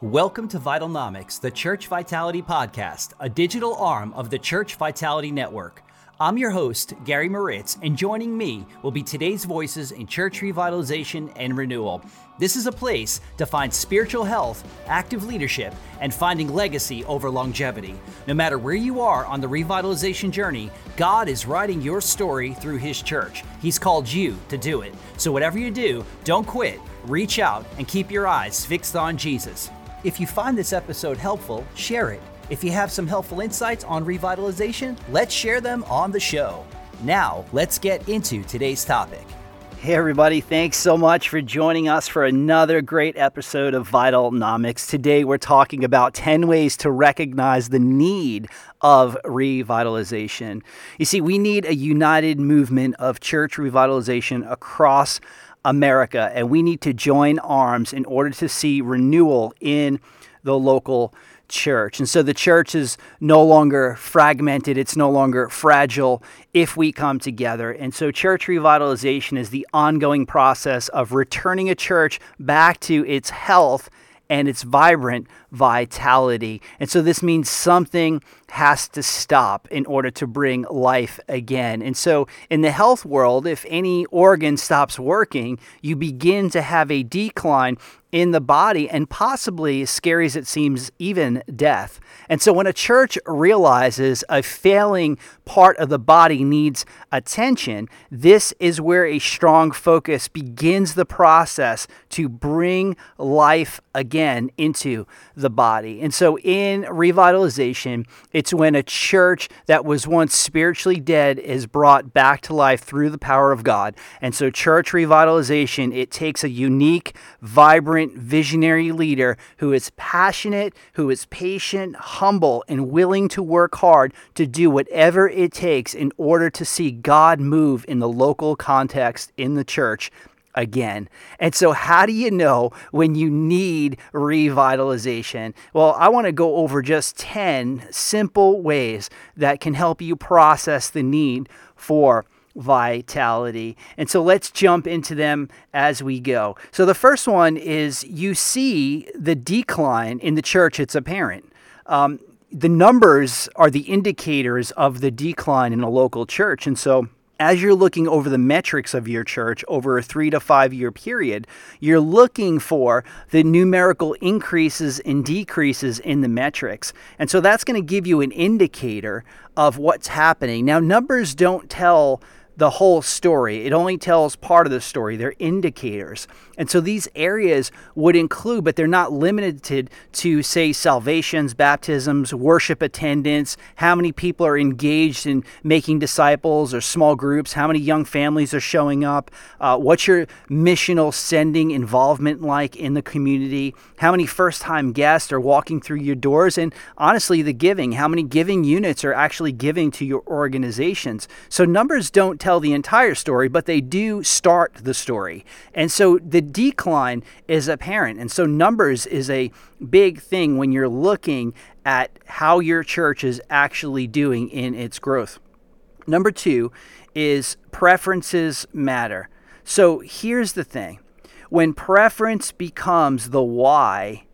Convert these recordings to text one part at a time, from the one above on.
Welcome to Vitalnomics, the Church Vitality Podcast, a digital arm of the Church Vitality Network. I'm your host, Gary Moritz, and joining me will be today's voices in church revitalization and renewal. This is a place to find spiritual health, active leadership, and finding legacy over longevity. No matter where you are on the revitalization journey, God is writing your story through His church. He's called you to do it. So whatever you do, don't quit, reach out, and keep your eyes fixed on Jesus. If you find this episode helpful, share it. If you have some helpful insights on revitalization, let's share them on the show. Now, let's get into today's topic. Hey everybody, thanks so much for joining us for another great episode of Vitalnomics. Today we're talking about 10 ways to recognize the need of revitalization. You see, we need a united movement of church revitalization across America, and we need to join arms in order to see renewal in the local church. And so the church is no longer fragmented, it's no longer fragile if we come together. And so church revitalization is the ongoing process of returning a church back to its health and its vibrant vitality. And so this means something has to stop in order to bring life again. And so in the health world, if any organ stops working, you begin to have a decline in the body and possibly, as scary as it seems, even death. And so when a church realizes a failing part of the body needs attention, this is where a strong focus begins the process to bring life again into the body. And so in revitalization, it's when a church that was once spiritually dead is brought back to life through the power of God. And so church revitalization, it takes a unique, vibrant, visionary leader who is passionate, who is patient, humble, and willing to work hard to do whatever it takes in order to see God move in the local context in the church again. And so how do you know when you need revitalization? Well, I want to go over just 10 simple ways that can help you process the need for vitality. And so let's jump into them as we go. So the first one is you see the decline in the church, it's apparent. The numbers are the indicators of the decline in a local church. And so as you're looking over the metrics of your church over a 3 to 5 year period, you're looking for the numerical increases and decreases in the metrics. And so that's going to give you an indicator of what's happening. Now, numbers don't tell the whole story. It only tells part of the story. They're indicators. And so these areas would include, but they're not limited to, say, salvations, baptisms, worship attendance, how many people are engaged in making disciples or small groups, how many young families are showing up, what's your missional sending involvement like in the community, how many first-time guests are walking through your doors, and honestly, the giving, how many giving units are actually giving to your organizations. So numbers don't tell the entire story, but they do start the story. And so the decline is apparent. And so numbers is a big thing when you're looking at how your church is actually doing in its growth. Number two is preferences matter. So here's the thing. When preference becomes the why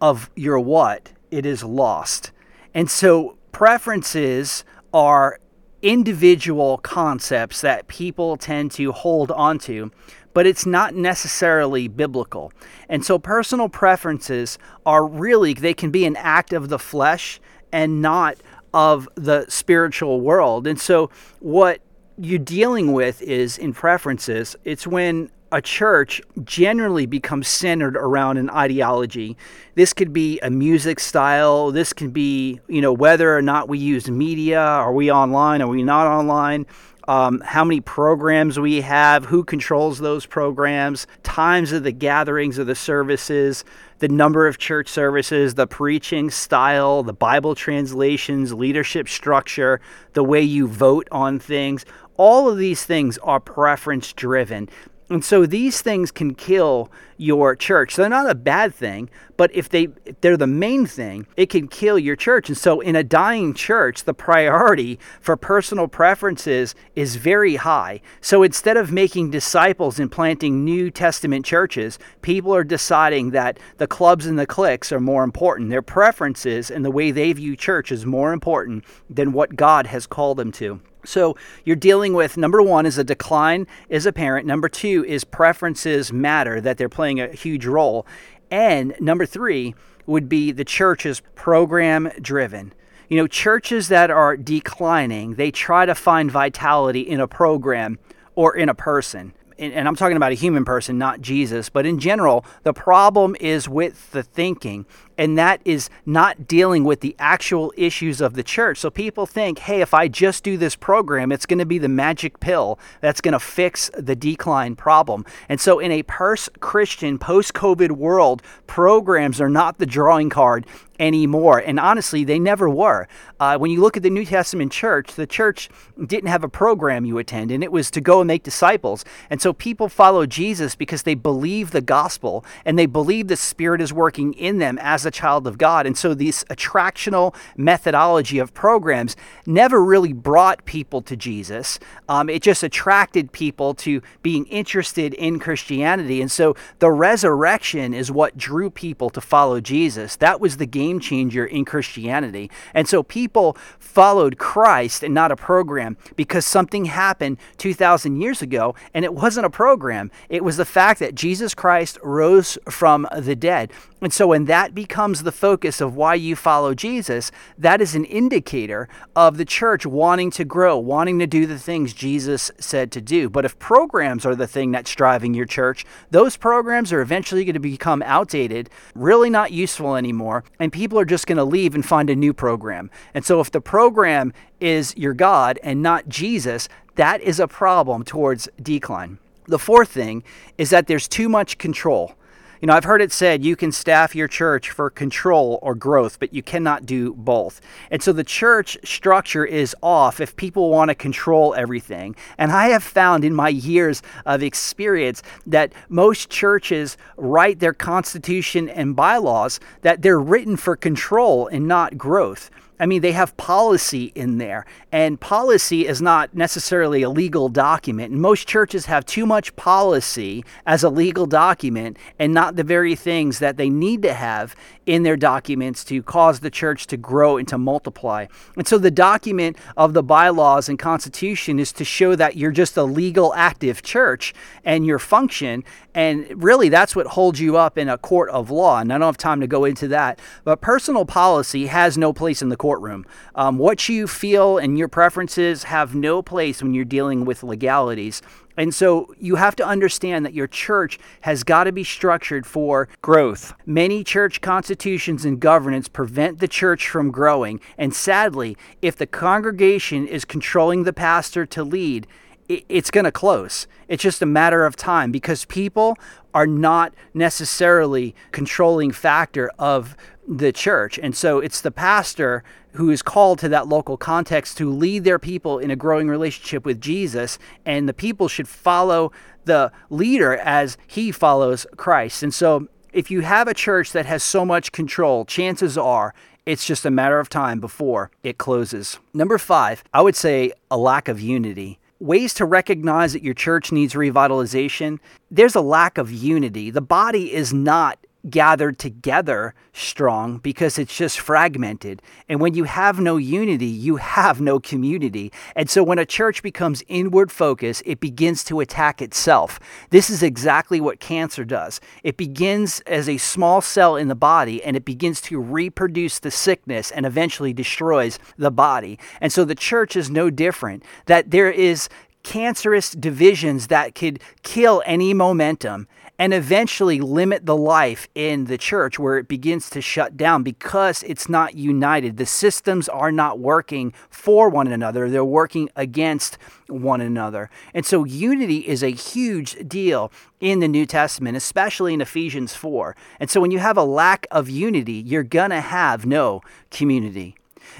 of your what, it is lost. And so preferences are individual concepts that people tend to hold onto, but it's not necessarily biblical. And so personal preferences are really, they can be an act of the flesh and not of the spiritual world. And so what you're dealing with is in preferences, it's when a church generally becomes centered around an ideology. This could be a music style. This can be, whether or not we use media. Are we online? Are we not online? How many programs we have, who controls those programs, times of the gatherings of the services, the number of church services, the preaching style, the Bible translations, leadership structure, the way you vote on things. All of these things are preference driven. And so these things can kill your church. They're not a bad thing, but if they're the main thing, it can kill your church. And so in a dying church, the priority for personal preferences is very high. So instead of making disciples and planting New Testament churches, people are deciding that the clubs and the cliques are more important. Their preferences and the way they view church is more important than what God has called them to. So you're dealing with, number one, is a decline is apparent. Number two is preferences matter, that they're playing a huge role. And number three would be the church is program-driven. You know, churches that are declining, they try to find vitality in a program or in a person. And I'm talking about a human person, not Jesus, but in general, the problem is with the thinking, and that is not dealing with the actual issues of the church. So people think, hey, if I just do this program, it's going to be the magic pill that's going to fix the decline problem. And so in a post-Christian, post-COVID world, programs are not the drawing card anymore. And honestly, they never were. When you look at the New Testament church, the church didn't have a program you attend, and it was to go and make disciples. And so people follow Jesus because they believe the gospel and they believe the Spirit is working in them as a child of God. And so this attractional methodology of programs never really brought people to Jesus. It just attracted people to being interested in Christianity. And so the resurrection is what drew people to follow Jesus. That was the game changer in Christianity. And so people followed Christ and not a program, because something happened 2,000 years ago and it wasn't a program. It was the fact that Jesus Christ rose from the dead. And so when that becomes the focus of why you follow Jesus, that is an indicator of the church wanting to grow, wanting to do the things Jesus said to do. But if programs are the thing that's driving your church, those programs are eventually going to become outdated, really not useful anymore, and people are just going to leave and find a new program. And so if the program is your God and not Jesus, that is a problem towards decline. The fourth thing is that there's too much control. You know, I've heard it said you can staff your church for control or growth, but you cannot do both. And so the church structure is off if people want to control everything. And I have found in my years of experience that most churches write their constitution and bylaws that they're written for control and not growth. I mean, they have policy in there, and policy is not necessarily a legal document. And most churches have too much policy as a legal document and not the very things that they need to have in their documents to cause the church to grow and to multiply. And so the document of the bylaws and constitution is to show that you're just a legal active church and your function. And really, that's what holds you up in a court of law. And I don't have time to go into that, but personal policy has no place in the courtroom. What you feel and your preferences have no place when you're dealing with legalities. And so you have to understand that your church has got to be structured for growth. Many church constitutions and governance prevent the church from growing. And sadly, if the congregation is controlling the pastor to lead, it's going to close. It's just a matter of time, because people are not necessarily controlling factor of the church. And so it's the pastor who is called to that local context to lead their people in a growing relationship with Jesus, and the people should follow the leader as he follows Christ. And so if you have a church that has so much control, chances are it's just a matter of time before it closes. Number five, I would say a lack of unity. Ways to recognize that your church needs revitalization. There's a lack of unity. The body is not gathered together strong because it's just fragmented. And when you have no unity, you have no community. And so when a church becomes inward focused, it begins to attack itself. This is exactly what cancer does. It begins as a small cell in the body, and it begins to reproduce the sickness and eventually destroys the body. And so the church is no different, that there is cancerous divisions that could kill any momentum and eventually limit the life in the church, where it begins to shut down because it's not united. The systems are not working for one another. They're working against one another. And so unity is a huge deal in the New Testament, especially in Ephesians 4. And so when you have a lack of unity, you're going to have no community.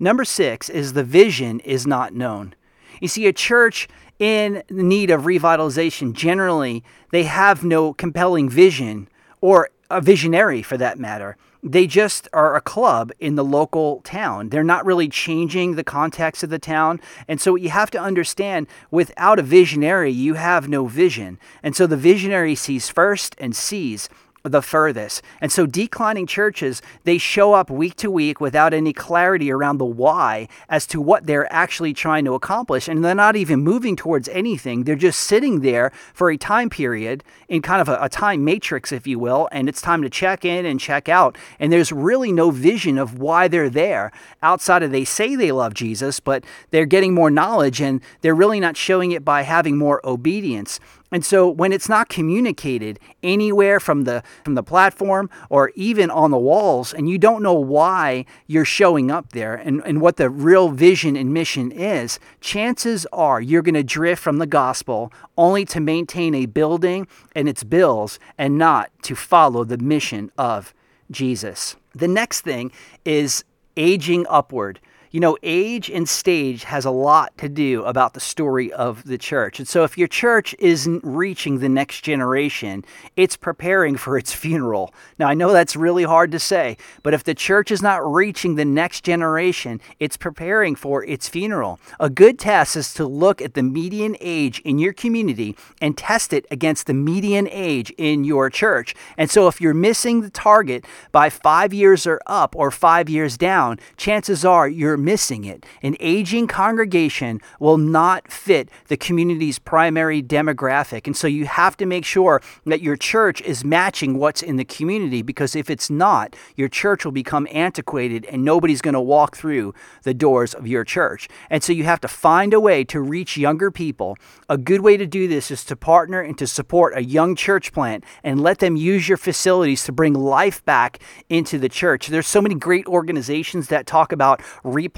Number six is the vision is not known. You see, a church in need of revitalization, generally, they have no compelling vision or a visionary for that matter. They just are a club in the local town. They're not really changing the context of the town. And so you have to understand, without a visionary, you have no vision. And so the visionary sees first and sees the furthest. And so declining churches, they show up week to week without any clarity around the why as to what they're actually trying to accomplish. And they're not even moving towards anything. They're just sitting there for a time period in kind of a time matrix, if you will. And it's time to check in and check out. And there's really no vision of why they're there outside of they say they love Jesus, but they're getting more knowledge and they're really not showing it by having more obedience. And so when it's not communicated anywhere from the platform or even on the walls, and you don't know why you're showing up there and what the real vision and mission is, chances are you're going to drift from the gospel only to maintain a building and its bills and not to follow the mission of Jesus. The next thing is aging upward. You know, age and stage has a lot to do about the story of the church. And so if your church isn't reaching the next generation, it's preparing for its funeral. Now, I know that's really hard to say, but if the church is not reaching the next generation, it's preparing for its funeral. A good test is to look at the median age in your community and test it against the median age in your church. And so if you're missing the target by 5 years or up or 5 years down, chances are you're missing it. An aging congregation will not fit the community's primary demographic. And so you have to make sure that your church is matching what's in the community, because if it's not, your church will become antiquated and nobody's going to walk through the doors of your church. And so you have to find a way to reach younger people. A good way to do this is to partner and to support a young church plant and let them use your facilities to bring life back into the church. There's so many great organizations that talk about replanting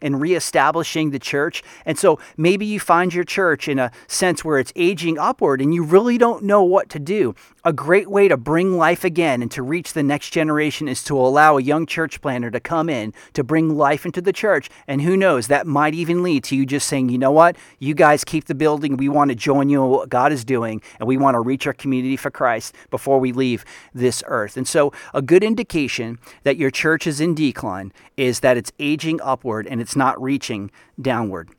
and reestablishing the church. And so maybe you find your church in a sense where it's aging upward and you really don't know what to do. A great way to bring life again and to reach the next generation is to allow a young church planner to come in to bring life into the church. And who knows, that might even lead to you just saying, you know what, you guys keep the building. We want to join you in what God is doing, and we want to reach our community for Christ before we leave this earth. And so a good indication that your church is in decline is that it's aging upward and it's not reaching downward.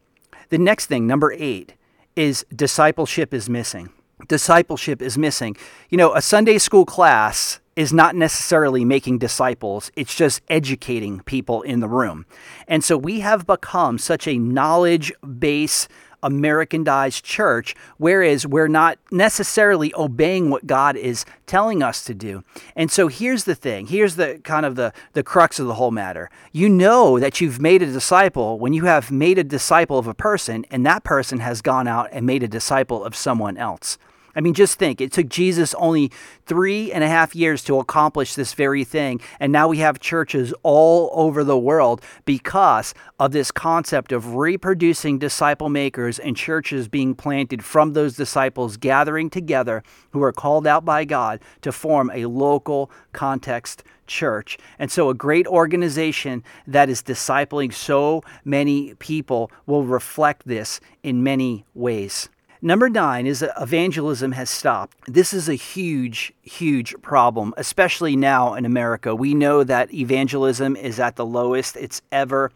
The next thing, number 8, is discipleship is missing. Discipleship is missing. You know, a Sunday school class is not necessarily making disciples. It's just educating people in the room. And so we have become such a knowledge-based Americanized church, whereas we're not necessarily obeying what God is telling us to do. And so here's the thing. Here's the kind of the crux of the whole matter. You know that you've made a disciple when you have made a disciple of a person, and that person has gone out and made a disciple of someone else. I mean, just think, it took Jesus only 3.5 years to accomplish this very thing. And now we have churches all over the world because of this concept of reproducing disciple makers and churches being planted from those disciples gathering together who are called out by God to form a local context church. And so a great organization that is discipling so many people will reflect this in many ways. Number 9 is evangelism has stopped. This is a huge, huge problem, especially now in America. We know that evangelism is at the lowest it's ever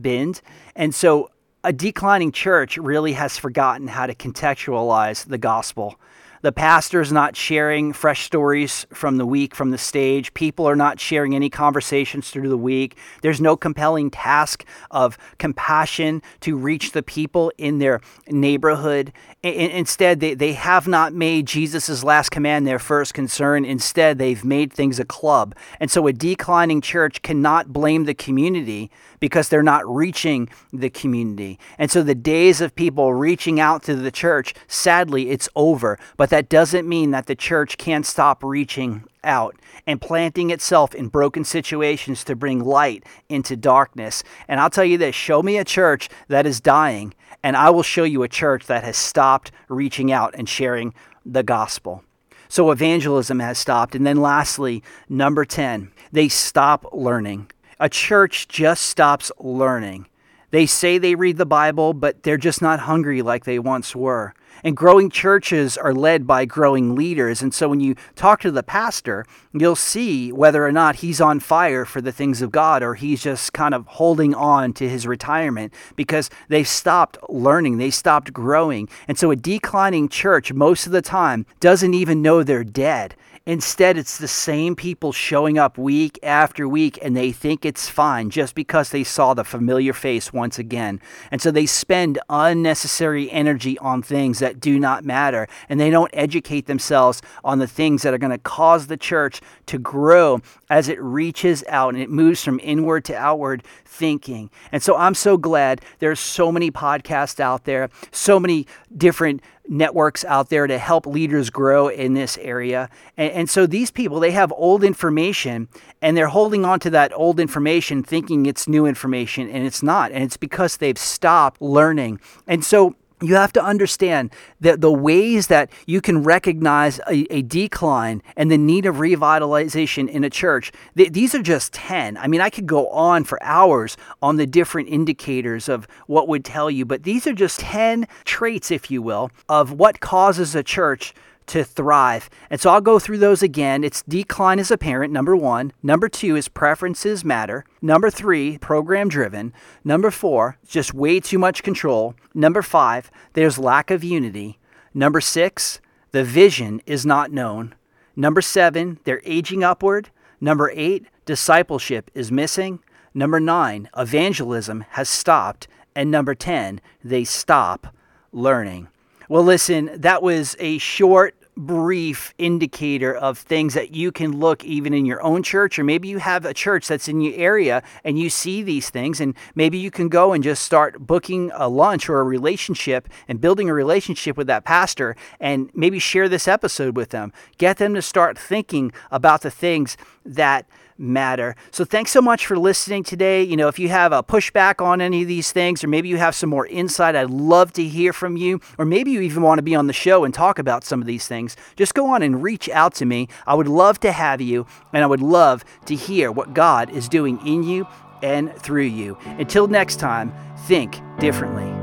been. And so a declining church really has forgotten how to contextualize the gospel. The pastor's not sharing fresh stories from the week from the stage. People are not sharing any conversations through the week. There's no compelling task of compassion to reach the people in their neighborhood. Instead, they have not made Jesus' last command their first concern. Instead, they've made things a club. And so a declining church cannot blame the community because they're not reaching the community. And so the days of people reaching out to the church, sadly, it's over. But that doesn't mean that the church can't stop reaching out and planting itself in broken situations to bring light into darkness. And I'll tell you this, show me a church that is dying, and I will show you a church that has stopped reaching out and sharing the gospel. So evangelism has stopped. And then lastly, number 10, they stop learning. A church just stops learning. They say they read the Bible, but they're just not hungry like they once were. And growing churches are led by growing leaders. And so when you talk to the pastor, you'll see whether or not he's on fire for the things of God or he's just kind of holding on to his retirement because they've stopped learning, they stopped growing. And so a declining church most of the time doesn't even know they're dead. Instead, it's the same people showing up week after week, and they think it's fine just because they saw the familiar face once again. And so they spend unnecessary energy on things that do not matter, and they don't educate themselves on the things that are going to cause the church to grow as it reaches out and it moves from inward to outward thinking. And so I'm so glad there's so many podcasts out there, so many different networks out there to help leaders grow in this area. And so these people, they have old information and they're holding on to that old information thinking it's new information, and it's not. And it's because they've stopped learning. And so you have to understand that the ways that you can recognize a decline and the need of revitalization in a church, these are just 10. I mean, I could go on for hours on the different indicators of what would tell you, but these are just 10 traits, if you will, of what causes a church to thrive. And so I'll go through those again. It's decline is apparent, number one. Number two is preferences matter. Number three, program driven. Number four, just way too much control. Number five, there's lack of unity. Number six, the vision is not known. Number seven, they're aging upward. Number eight, discipleship is missing. Number nine, evangelism has stopped. And number 10, they stop learning. Well, listen, that was a short, brief indicator of things that you can look even in your own church, or maybe you have a church that's in your area and you see these things, and maybe you can go and just start booking a lunch or a relationship and building a relationship with that pastor, and maybe share this episode with them. Get them to start thinking about the things that matter. So thanks so much for listening today. You know, if you have a pushback on any of these things, or maybe you have some more insight, I'd love to hear from you. Or maybe you even want to be on the show and talk about some of these things. Just go on and reach out to me. I would love to have you, and I would love to hear what God is doing in you and through you. Until next time, think differently.